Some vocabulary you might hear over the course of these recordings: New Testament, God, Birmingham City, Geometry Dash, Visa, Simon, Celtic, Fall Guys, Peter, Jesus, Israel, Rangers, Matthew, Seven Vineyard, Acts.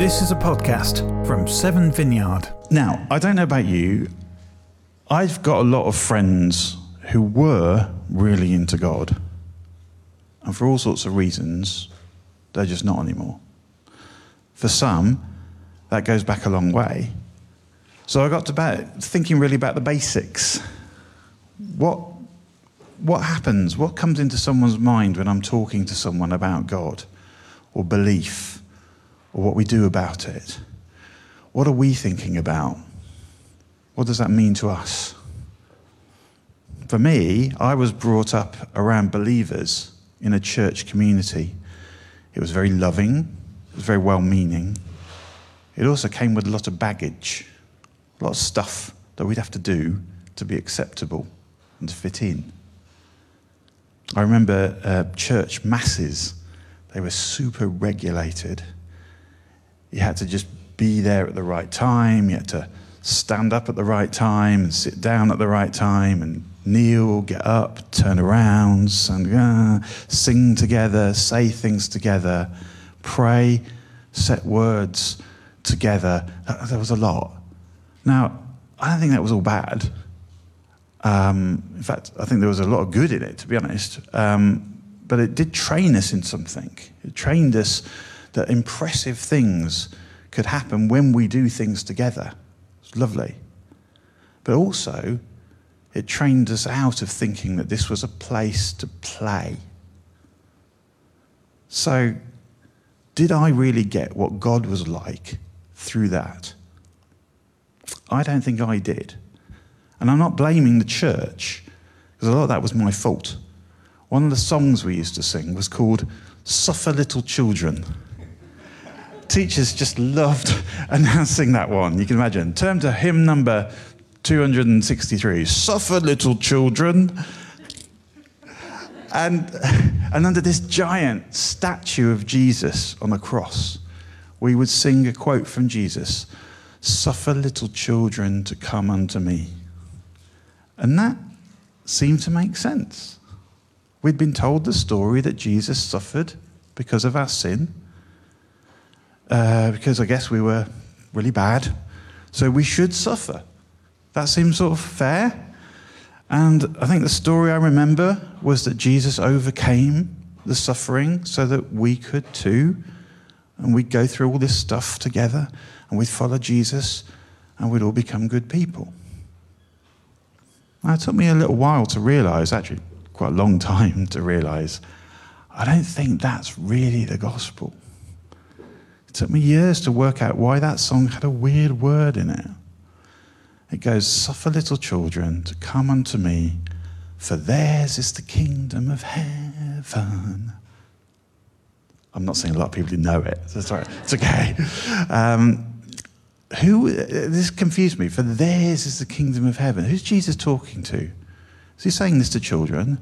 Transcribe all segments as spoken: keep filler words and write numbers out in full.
This is a podcast from Seven Vineyard. Now, I don't know about you, I've got a lot of friends who were really into God. And for all sorts of reasons, they're just not anymore. For some, that goes back a long way. So I got to about thinking really about the basics. What, what happens? What comes into someone's mind when I'm talking to someone about God or belief or what we do about it? What are we thinking about? What does that mean to us? For me, I was brought up around believers in a church community. It was very loving. It was very well-meaning. It also came with a lot of baggage, a lot of stuff that we'd have to do to be acceptable and to fit in. I remember uh, church masses. They were super regulated. You had to just be there at the right time. You had to stand up at the right time and sit down at the right time and kneel, get up, turn around, and, uh, sing together, say things together, pray, set words together. There was a lot. Now, I don't think that was all bad. Um, in fact, I think there was a lot of good in it, to be honest. Um, but it did train us in something. It trained us that impressive things could happen when we do things together. It's lovely. But also, it trained us out of thinking that this was a place to play. So, did I really get what God was like through that? I don't think I did. And I'm not blaming the church, because a lot of that was my fault. One of the songs we used to sing was called "Suffer Little Children." Teachers just loved announcing that one, you can imagine. Turn to hymn number two hundred sixty-three, "Suffer Little Children." And, and under this giant statue of Jesus on the cross, we would sing a quote from Jesus, "Suffer little children to come unto me." And that seemed to make sense. We'd been told the story that Jesus suffered because of our sin, uh, because I guess we were really bad, so we should suffer. That seemed sort of fair. And I think the story I remember was that Jesus overcame the suffering so that we could too. And we'd go through all this stuff together and we'd follow Jesus and we'd all become good people. Now, it took me a little while to realise, actually quite a long time to realise, I don't think that's really the gospel. It took me years to work out why that song had a weird word in it. It goes, "Suffer little children to come unto me, for theirs is the kingdom of heaven." I'm not saying a lot of people who know it, so it's, all right. It's okay. Um, who, this confused me, for theirs is the kingdom of heaven. Who's Jesus talking to? Is he saying this to children?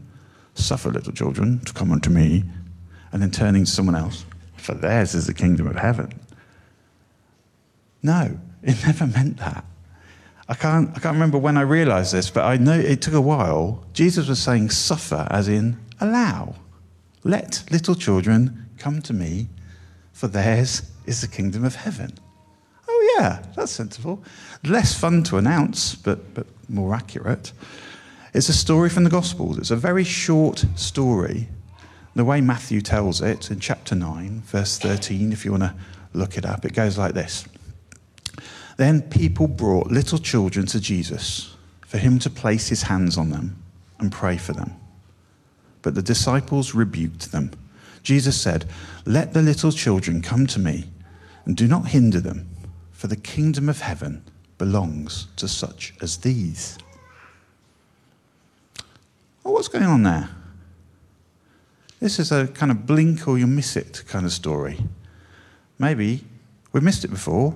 "Suffer little children to come unto me," and then turning to someone else, "For theirs is the kingdom of heaven." No, it never meant that. I can't, I can't remember when I realised this, but I know it took a while. Jesus was saying suffer as in allow. Let little children come to me, for theirs is the kingdom of heaven. Oh yeah, that's sensible. Less fun to announce, but, but more accurate. It's a story from the Gospels. It's a very short story. The way Matthew tells it in chapter nine, verse thirteen, if you want to look it up, it goes like this. Then people brought little children to Jesus for him to place his hands on them and pray for them. But the disciples rebuked them. Jesus said, "Let the little children come to me and do not hinder them, for the kingdom of heaven belongs to such as these." Oh, what's going on there? This is a kind of blink or you miss it kind of story. Maybe we missed it before,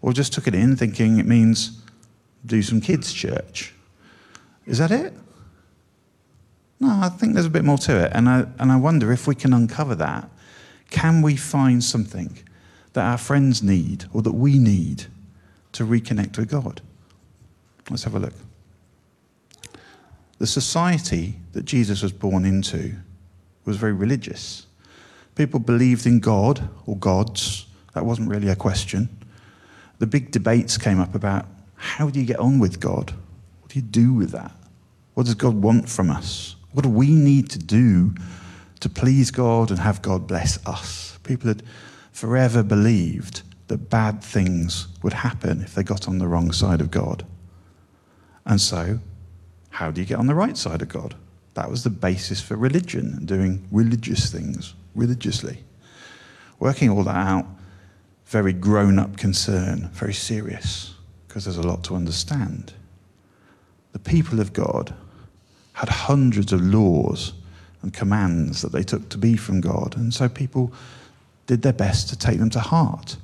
or just took it in thinking it means do some kids' church. Is that it? No, I think there's a bit more to it. And I, and I wonder if we can uncover that. Can we find something that our friends need or that we need to reconnect with God? Let's have a look. The society that Jesus was born into was very religious. People believed in God or gods That wasn't really a question. The big debates came up about how do you get on with God? What do you do with that? What does God want from us? What do we need to do to please God and have God bless us? People had forever believed that bad things would happen if they got on the wrong side of God. And so, how do you get on the right side of God? That was the basis for religion and doing religious things religiously. Working all that out, very grown-up concern, very serious, because there's a lot to understand. The people of God had hundreds of laws and commands that they took to be from God, and so people did their best to take them to heart.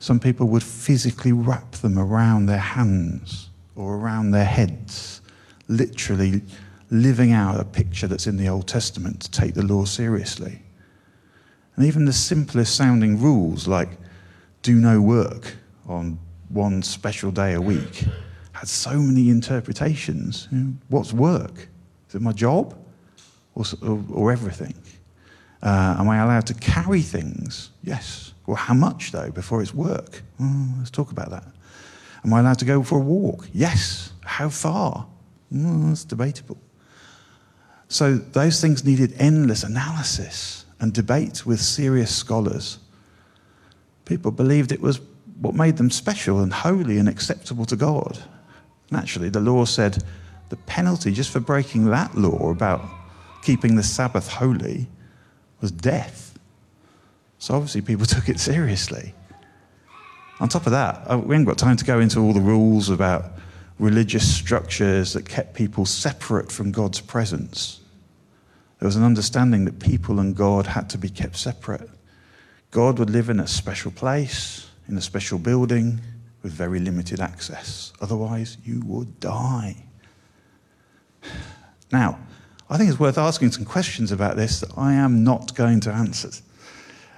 Some people would physically wrap them around their hands or around their heads, literally living out a picture that's in the Old Testament to take the law seriously. And even the simplest sounding rules, like do no work on one special day a week, had so many interpretations. You know, what's work? Is it my job? Or, or, or everything? Uh, am I allowed to carry things? Yes. Well, how much, though, before it's work? Mm, let's talk about that. Am I allowed to go for a walk? Yes. How far? Mm, that's debatable. So those things needed endless analysis and debate with serious scholars. People believed it was what made them special and holy and acceptable to God. Naturally, the law said the penalty just for breaking that law about keeping the Sabbath holy was death. So obviously people took it seriously. On top of that, we haven't got time to go into all the rules about religious structures that kept people separate from God's presence. There was an understanding that people and God had to be kept separate. God would live in a special place, in a special building, with very limited access. Otherwise, you would die. Now, I think it's worth asking some questions about this that I am not going to answer.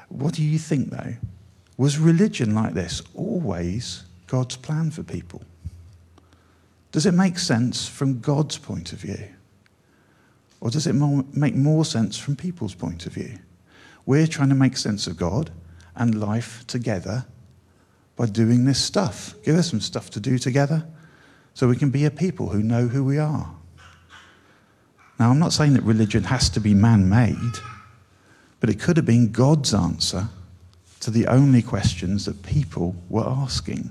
What do you think, though? Was religion like this always God's plan for people? Does it make sense from God's point of view? Or does it more, make more sense from people's point of view? We're trying to make sense of God and life together by doing this stuff. Give us some stuff to do together so we can be a people who know who we are. Now, I'm not saying that religion has to be man-made, but it could have been God's answer to the only questions that people were asking.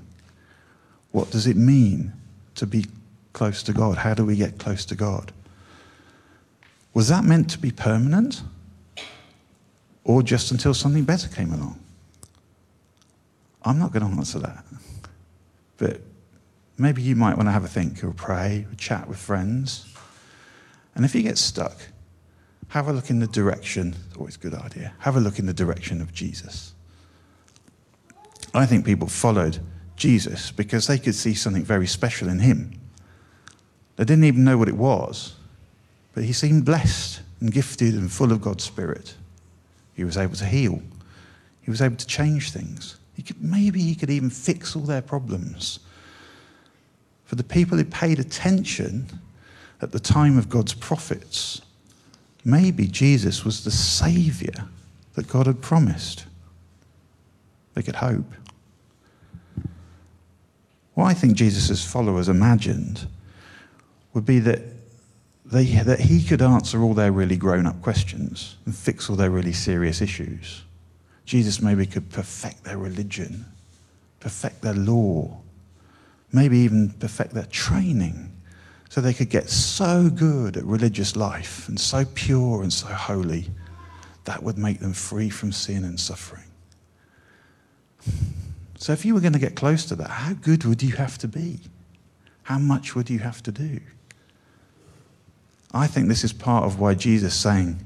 What does it mean to be close to God? How do we get close to God? Was that meant to be permanent? Or just until something better came along? I'm not going to answer that. But maybe you might want to have a think or pray or chat with friends. And if you get stuck, have a look in the direction, always a good idea, have a look in the direction of Jesus. I think people followed Jesus because they could see something very special in him. They didn't even know what it was, but he seemed blessed and gifted and full of God's Spirit. He was able to heal. He was able to change things. He could, maybe he could even fix all their problems. For the people who paid attention at the time of God's prophets, maybe Jesus was the Saviour that God had promised. They could hope. What I think Jesus' followers imagined would be that They, that he could answer all their really grown-up questions and fix all their really serious issues. Jesus maybe could perfect their religion, perfect their law, maybe even perfect their training, so they could get so good at religious life and so pure and so holy that would make them free from sin and suffering. So if you were going to get close to that, how good would you have to be? How much would you have to do? I think this is part of why Jesus saying,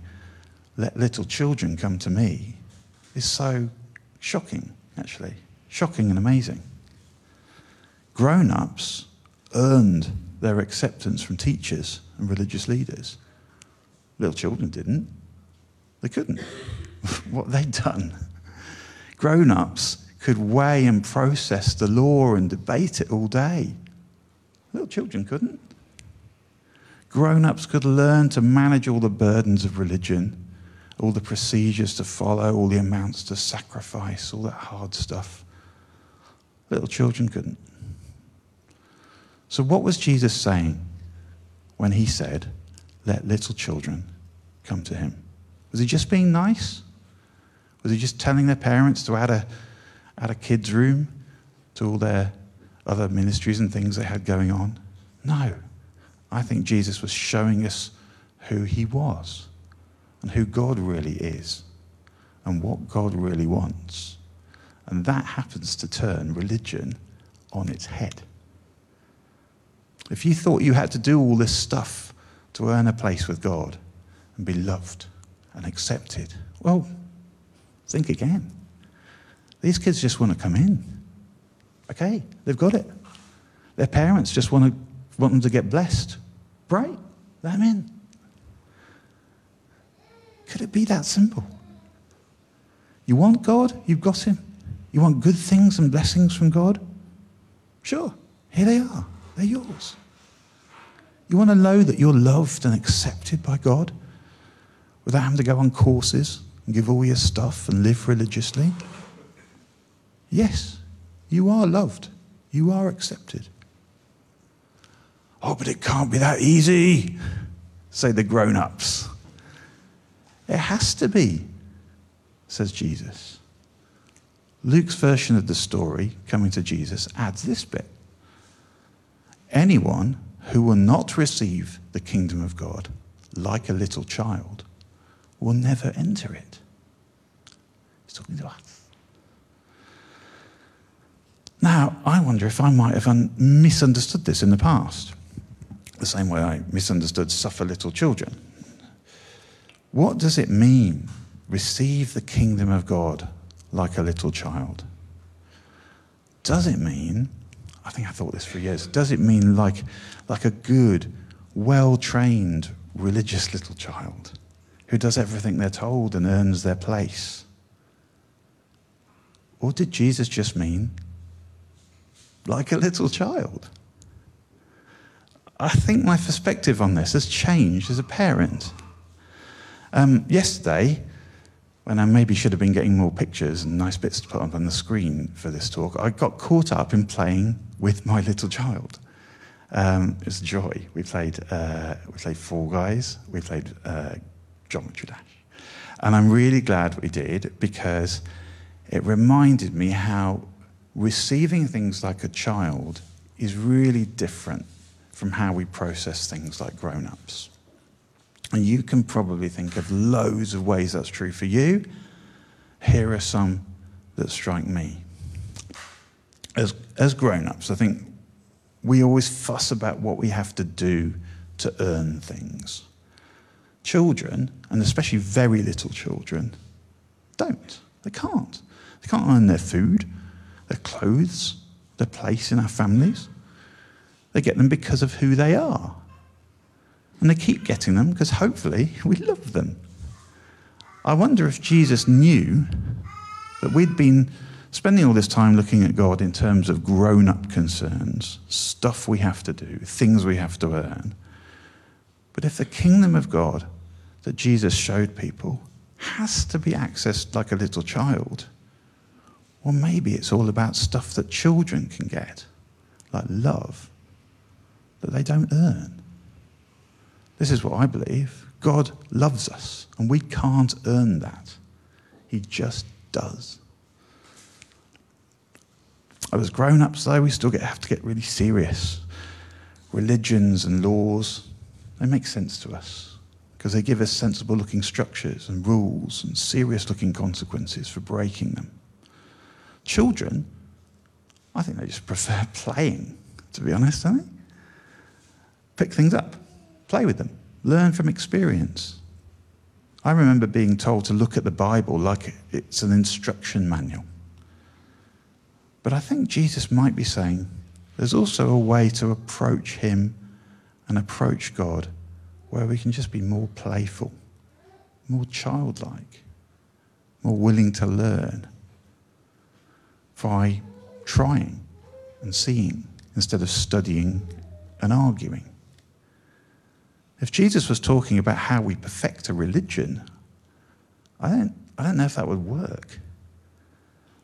"Let little children come to me," is so shocking, actually. Shocking and amazing. Grown-ups earned their acceptance from teachers and religious leaders. Little children didn't. They couldn't. What they'd done. Grown-ups could weigh and process the law and debate it all day. Little children couldn't. Grown-ups could learn to manage all the burdens of religion all the procedures to follow, all the amounts to sacrifice, all that hard stuff. Little children couldn't. So what was Jesus saying when he said, let little children come to him? Was he just being nice? Was he just telling their parents to add a, add a kid's room to all their other ministries and things they had going on? No. I think Jesus was showing us who he was and who God really is and what God really wants. And that happens to turn religion on its head. If you thought you had to do all this stuff to earn a place with God and be loved and accepted, well, think again. These kids just want to come in. Okay, they've got it. Their parents just want to want them to get blessed. Right? Let them in. Could it be that simple? You want God? You've got him. You want good things and blessings from God? Sure, here they are. They're yours. You want to know that you're loved and accepted by God without having to go on courses and give all your stuff and live religiously? Yes, you are loved. You are accepted. Oh, but it can't be that easy, say the grown-ups. It has to be, says Jesus. Luke's version of the story, coming to Jesus, adds this bit. Anyone who will not receive the kingdom of God like a little child will never enter it. He's talking to us. Now, I wonder if I might have un- misunderstood this in the past, the same way I misunderstood suffer little children. What does it mean, receive the kingdom of God like a little child? Does it mean, I think I thought this for years, does it mean like, like a good, well-trained, religious little child who does everything they're told and earns their place? Or did Jesus just mean like a little child? I think my perspective on this has changed as a parent. Um, yesterday, when I maybe should have been getting more pictures and nice bits to put up on the screen for this talk, I got caught up in playing with my little child. Um, it was a joy. We played, uh, we played Fall Guys, we played uh, Geometry Dash. And I'm really glad we did, because it reminded me how receiving things like a child is really different from how we process things like grown-ups. And you can probably think of loads of ways that's true for you. Here are some that strike me. As, as grown-ups, I think we always fuss about what we have to do to earn things. Children, and especially very little children, don't. They can't. They can't earn their food, their clothes, their place in our families. They get them because of who they are. And they keep getting them because hopefully we love them. I wonder if Jesus knew that we'd been spending all this time looking at God in terms of grown-up concerns, stuff we have to do, things we have to earn. But if the kingdom of God that Jesus showed people has to be accessed like a little child, well, maybe it's all about stuff that children can get, like love, that they don't earn. This is what I believe. God loves us, and we can't earn that. He just does. As grown-ups, though, we still get, have to get really serious. Religions and laws, they make sense to us because they give us sensible-looking structures and rules and serious-looking consequences for breaking them. Children, I think they just prefer playing, to be honest, don't they? Pick things up. Play with them. Learn from experience. I remember being told to look at the Bible like it's an instruction manual. But I think Jesus might be saying there's also a way to approach him and approach God where we can just be more playful, more childlike, more willing to learn by trying and seeing instead of studying and arguing. If Jesus was talking about how we perfect a religion, I don't, I don't know if that would work.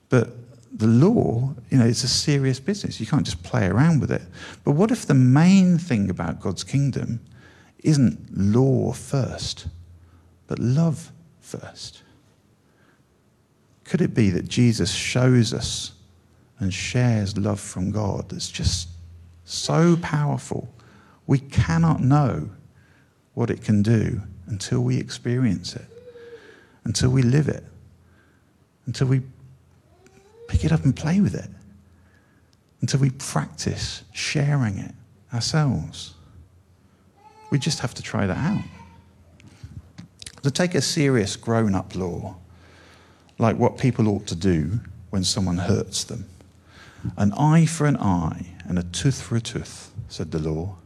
But the law, you know, it's a serious business. You can't just play around with it. But what if the main thing about God's kingdom isn't law first, but love first? Could it be that Jesus shows us and shares love from God that's just so powerful? We cannot know what it can do until we experience it, until we live it, until we pick it up and play with it, until we practice sharing it ourselves. We just have to try that out. So take a serious grown-up law, like what people ought to do when someone hurts them. An eye for an eye and a tooth for a tooth, said the law.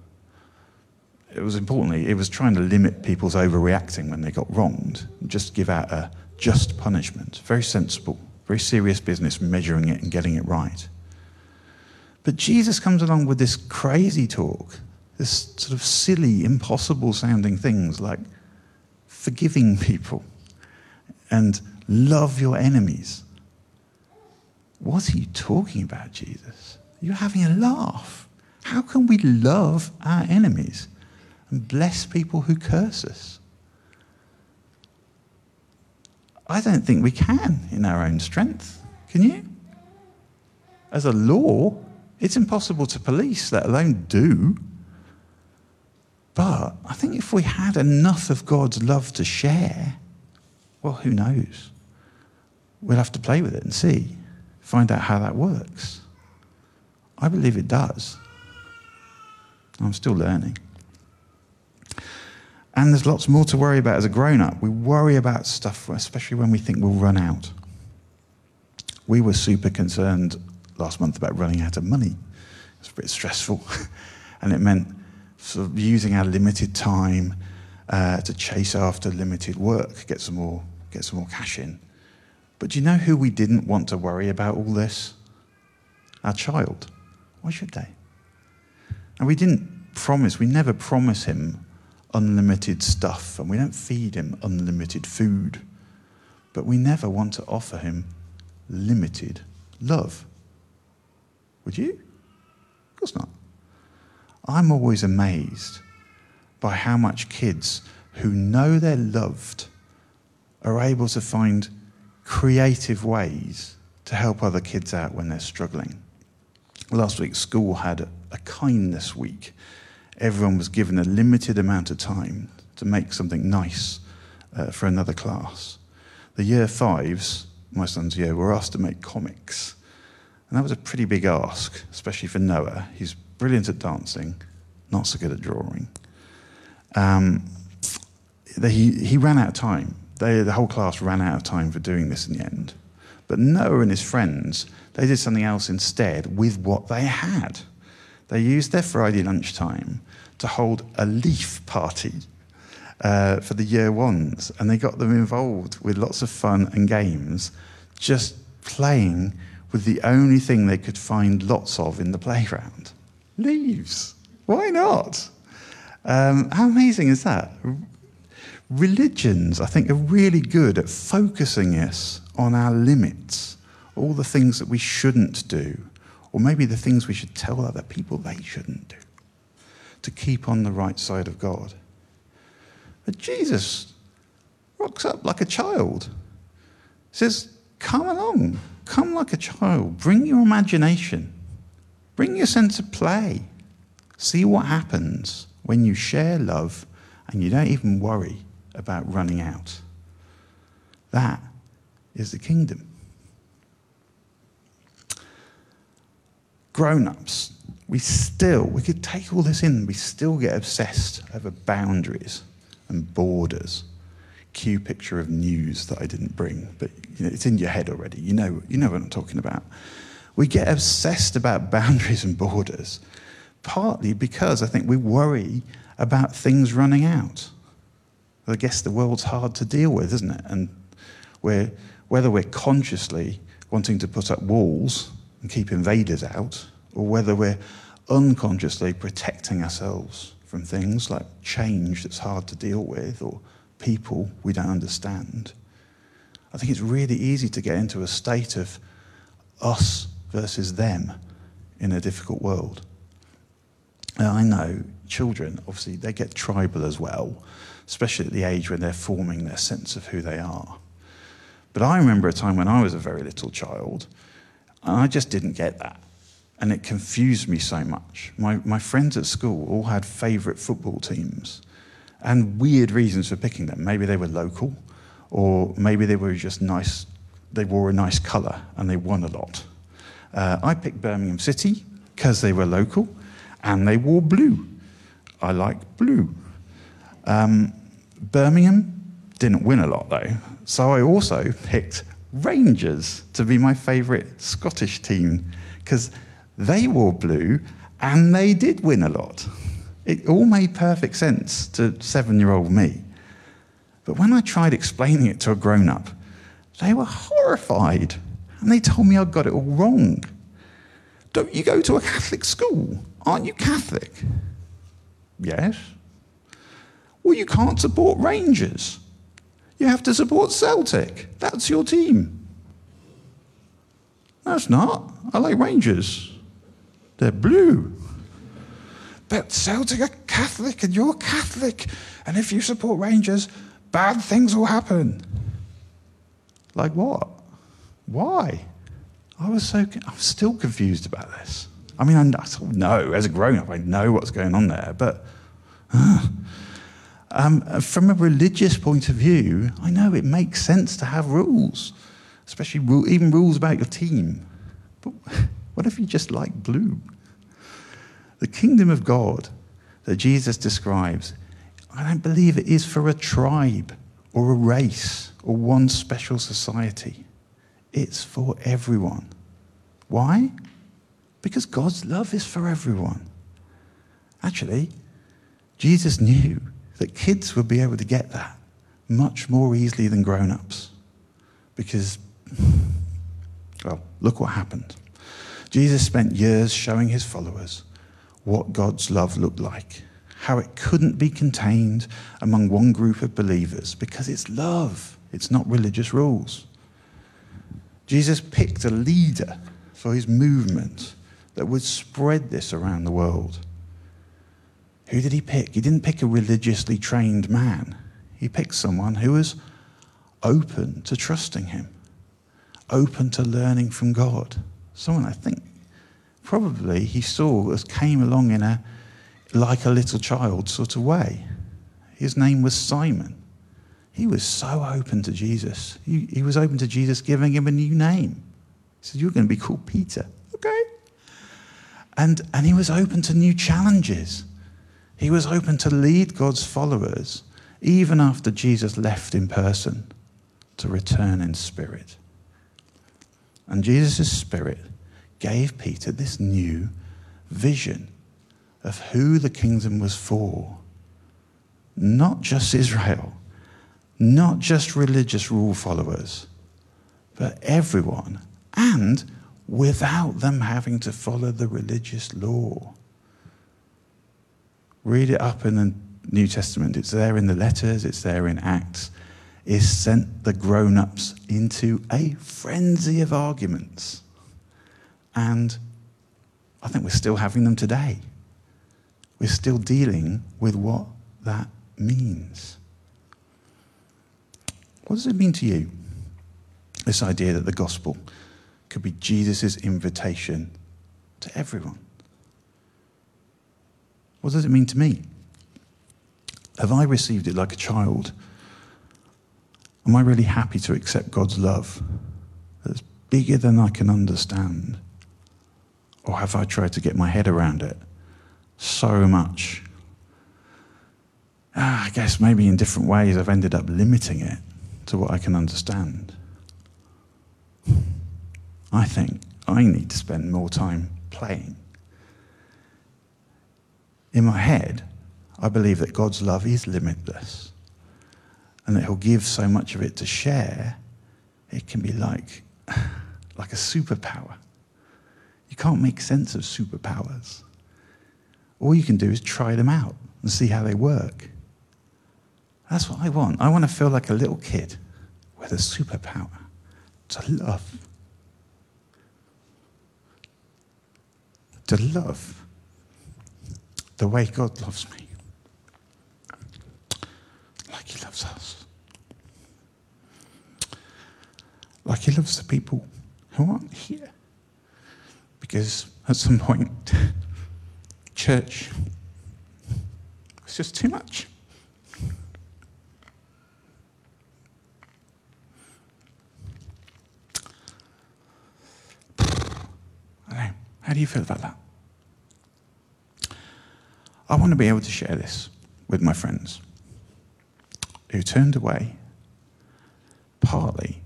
It was importantly, it was trying to limit people's overreacting when they got wronged, just give out a just punishment. Very sensible. Very serious business, measuring it and getting it right. But Jesus comes along with this crazy talk, this sort of silly, impossible-sounding things like forgiving people and love your enemies. What are you talking about, Jesus? You're having a laugh. How can we love our enemies and bless people who curse us? I don't think we can in our own strength. Can you? As a law, it's impossible to police, let alone do. But I think if we had enough of God's love to share, well, who knows? We'll have to play with it and see, find out how that works. I believe it does. I'm still learning. And there's lots more to worry about as a grown-up. We worry about stuff, especially when we think we'll run out. We were super concerned last month about running out of money. It was a bit stressful. And it meant sort of using our limited time uh, to chase after limited work, get some more, get some more cash in. But do you know who we didn't want to worry about all this? Our child. Why should they? And we didn't promise, we never promise him unlimited stuff, and we don't feed him unlimited food, but we never want to offer him limited love. Would you? Of course not. I'm always amazed by how much kids who know they're loved are able to find creative ways to help other kids out when they're struggling. Last week, school had a kindness week. Everyone was given a limited amount of time to make something nice uh, for another class. The year fives, my son's year, were asked to make comics. And that was a pretty big ask, especially for Noah. He's brilliant at dancing, not so good at drawing. Um, they, he, he ran out of time. They, the whole class ran out of time for doing this in the end. But Noah and his friends, they did something else instead with what they had. They used their Friday lunchtime to hold a leaf party uh, for the year ones, and they got them involved with lots of fun and games, just playing with the only thing they could find lots of in the playground. Leaves. Why not? Um, how amazing is that? Religions, I think, are really good at focusing us on our limits, all the things that we shouldn't do, or maybe the things we should tell other people they shouldn't do, to keep on the right side of God. But Jesus rocks up like a child. He says, come along, come like a child, bring your imagination, bring your sense of play. See what happens when you share love and you don't even worry about running out. That is the kingdom. Grown-ups, we still, we could take all this in, we still get obsessed over boundaries and borders. Cue picture of news that I didn't bring, but you know, it's in your head already. You know, you know what I'm talking about. We get obsessed about boundaries and borders, partly because I think we worry about things running out. I guess the world's hard to deal with, isn't it? And we're, whether we're consciously wanting to put up walls and keep invaders out, or whether we're unconsciously protecting ourselves from things like change that's hard to deal with, or people we don't understand, I think it's really easy to get into a state of us versus them in a difficult world. And I know children, obviously, they get tribal as well, especially at the age when they're forming their sense of who they are. But I remember a time when I was a very little child, and I just didn't get that. And it confused me so much. My, my friends at school all had favourite football teams and weird reasons for picking them. Maybe they were local, or maybe they were just nice, they wore a nice colour and they won a lot. Uh, I picked Birmingham City because they were local and they wore blue. I like blue. Um, Birmingham didn't win a lot though, so I also picked Rangers to be my favourite Scottish team because they wore blue, and they did win a lot. It all made perfect sense to seven-year-old me. But when I tried explaining it to a grown-up, they were horrified, and they told me I got it all wrong. Don't you go to a Catholic school? Aren't you Catholic? Yes. Well, you can't support Rangers. You have to support Celtic. That's your team. No, it's not. I like Rangers. They're blue. But Celtic are Catholic and you're Catholic. And if you support Rangers, bad things will happen. Like what? Why? I was so, I'm still confused about this. I mean, I know, as a grown-up, I know what's going on there. But uh, um, from a religious point of view, I know it makes sense to have rules, especially rule, even rules about your team. But what if you just like blue? The kingdom of God that Jesus describes, I don't believe it is for a tribe or a race or one special society. It's for everyone. Why? Because God's love is for everyone. Actually, Jesus knew that kids would be able to get that much more easily than grown-ups because, well, look what happened. Jesus spent years showing his followers what God's love looked like, how it couldn't be contained among one group of believers because it's love, it's not religious rules. Jesus picked a leader for his movement that would spread this around the world. Who did he pick? He didn't pick a religiously trained man. He picked someone who was open to trusting him, open to learning from God. Someone I think probably he saw as came along in a like a little child sort of way. His name was Simon. He was so open to Jesus. He, he was open to Jesus giving him a new name. He said, you're going to be called Peter. Okay. And, and he was open to new challenges. He was open to lead God's followers even after Jesus left in person to return in spirit. And Jesus' spirit gave Peter this new vision of who the kingdom was for. Not just Israel, not just religious rule followers, but everyone, and without them having to follow the religious law. Read it up in the New Testament. It's there in the letters, it's there in Acts. It sent the grown-ups into a frenzy of arguments. And I think we're still having them today. We're still dealing with what that means. What does it mean to you? This idea that the gospel could be Jesus' invitation to everyone. What does it mean to me? Have I received it like a child? Am I really happy to accept God's love that's bigger than I can understand? Or have I tried to get my head around it so much? Ah, I guess maybe in different ways I've ended up limiting it to what I can understand. I think I need to spend more time playing. In my head, I believe that God's love is limitless and that he'll give so much of it to share, it can be like, like a superpower. You can't make sense of superpowers. All you can do is try them out and see how they work. That's what I want. I want to feel like a little kid with a superpower to love. To love the way God loves me. Like he loves us. Like he loves the people who aren't here. Because at some point, church was just too much. How do you feel about that? I want to be able to share this with my friends who turned away partly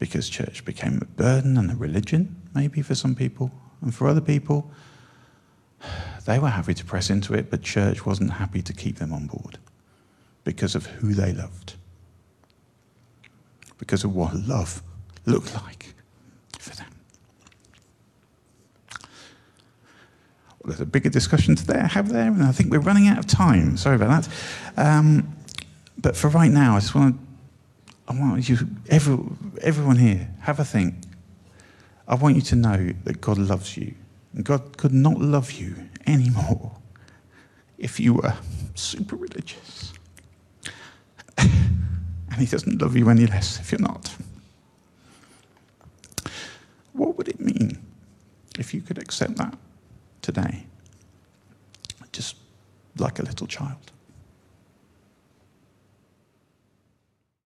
because church became a burden and a religion, maybe for some people, and for other people, they were happy to press into it, but church wasn't happy to keep them on board because of who they loved, because of what love looked like for them. There's a bigger discussion to there, have there, and I think we're running out of time. Sorry about that. Um, but for right now, I just want to, I want you, every, everyone here, have a think. I want you to know that God loves you. And God could not love you anymore if you were super religious. And he doesn't love you any less if you're not. What would it mean if you could accept that today, just like a little child?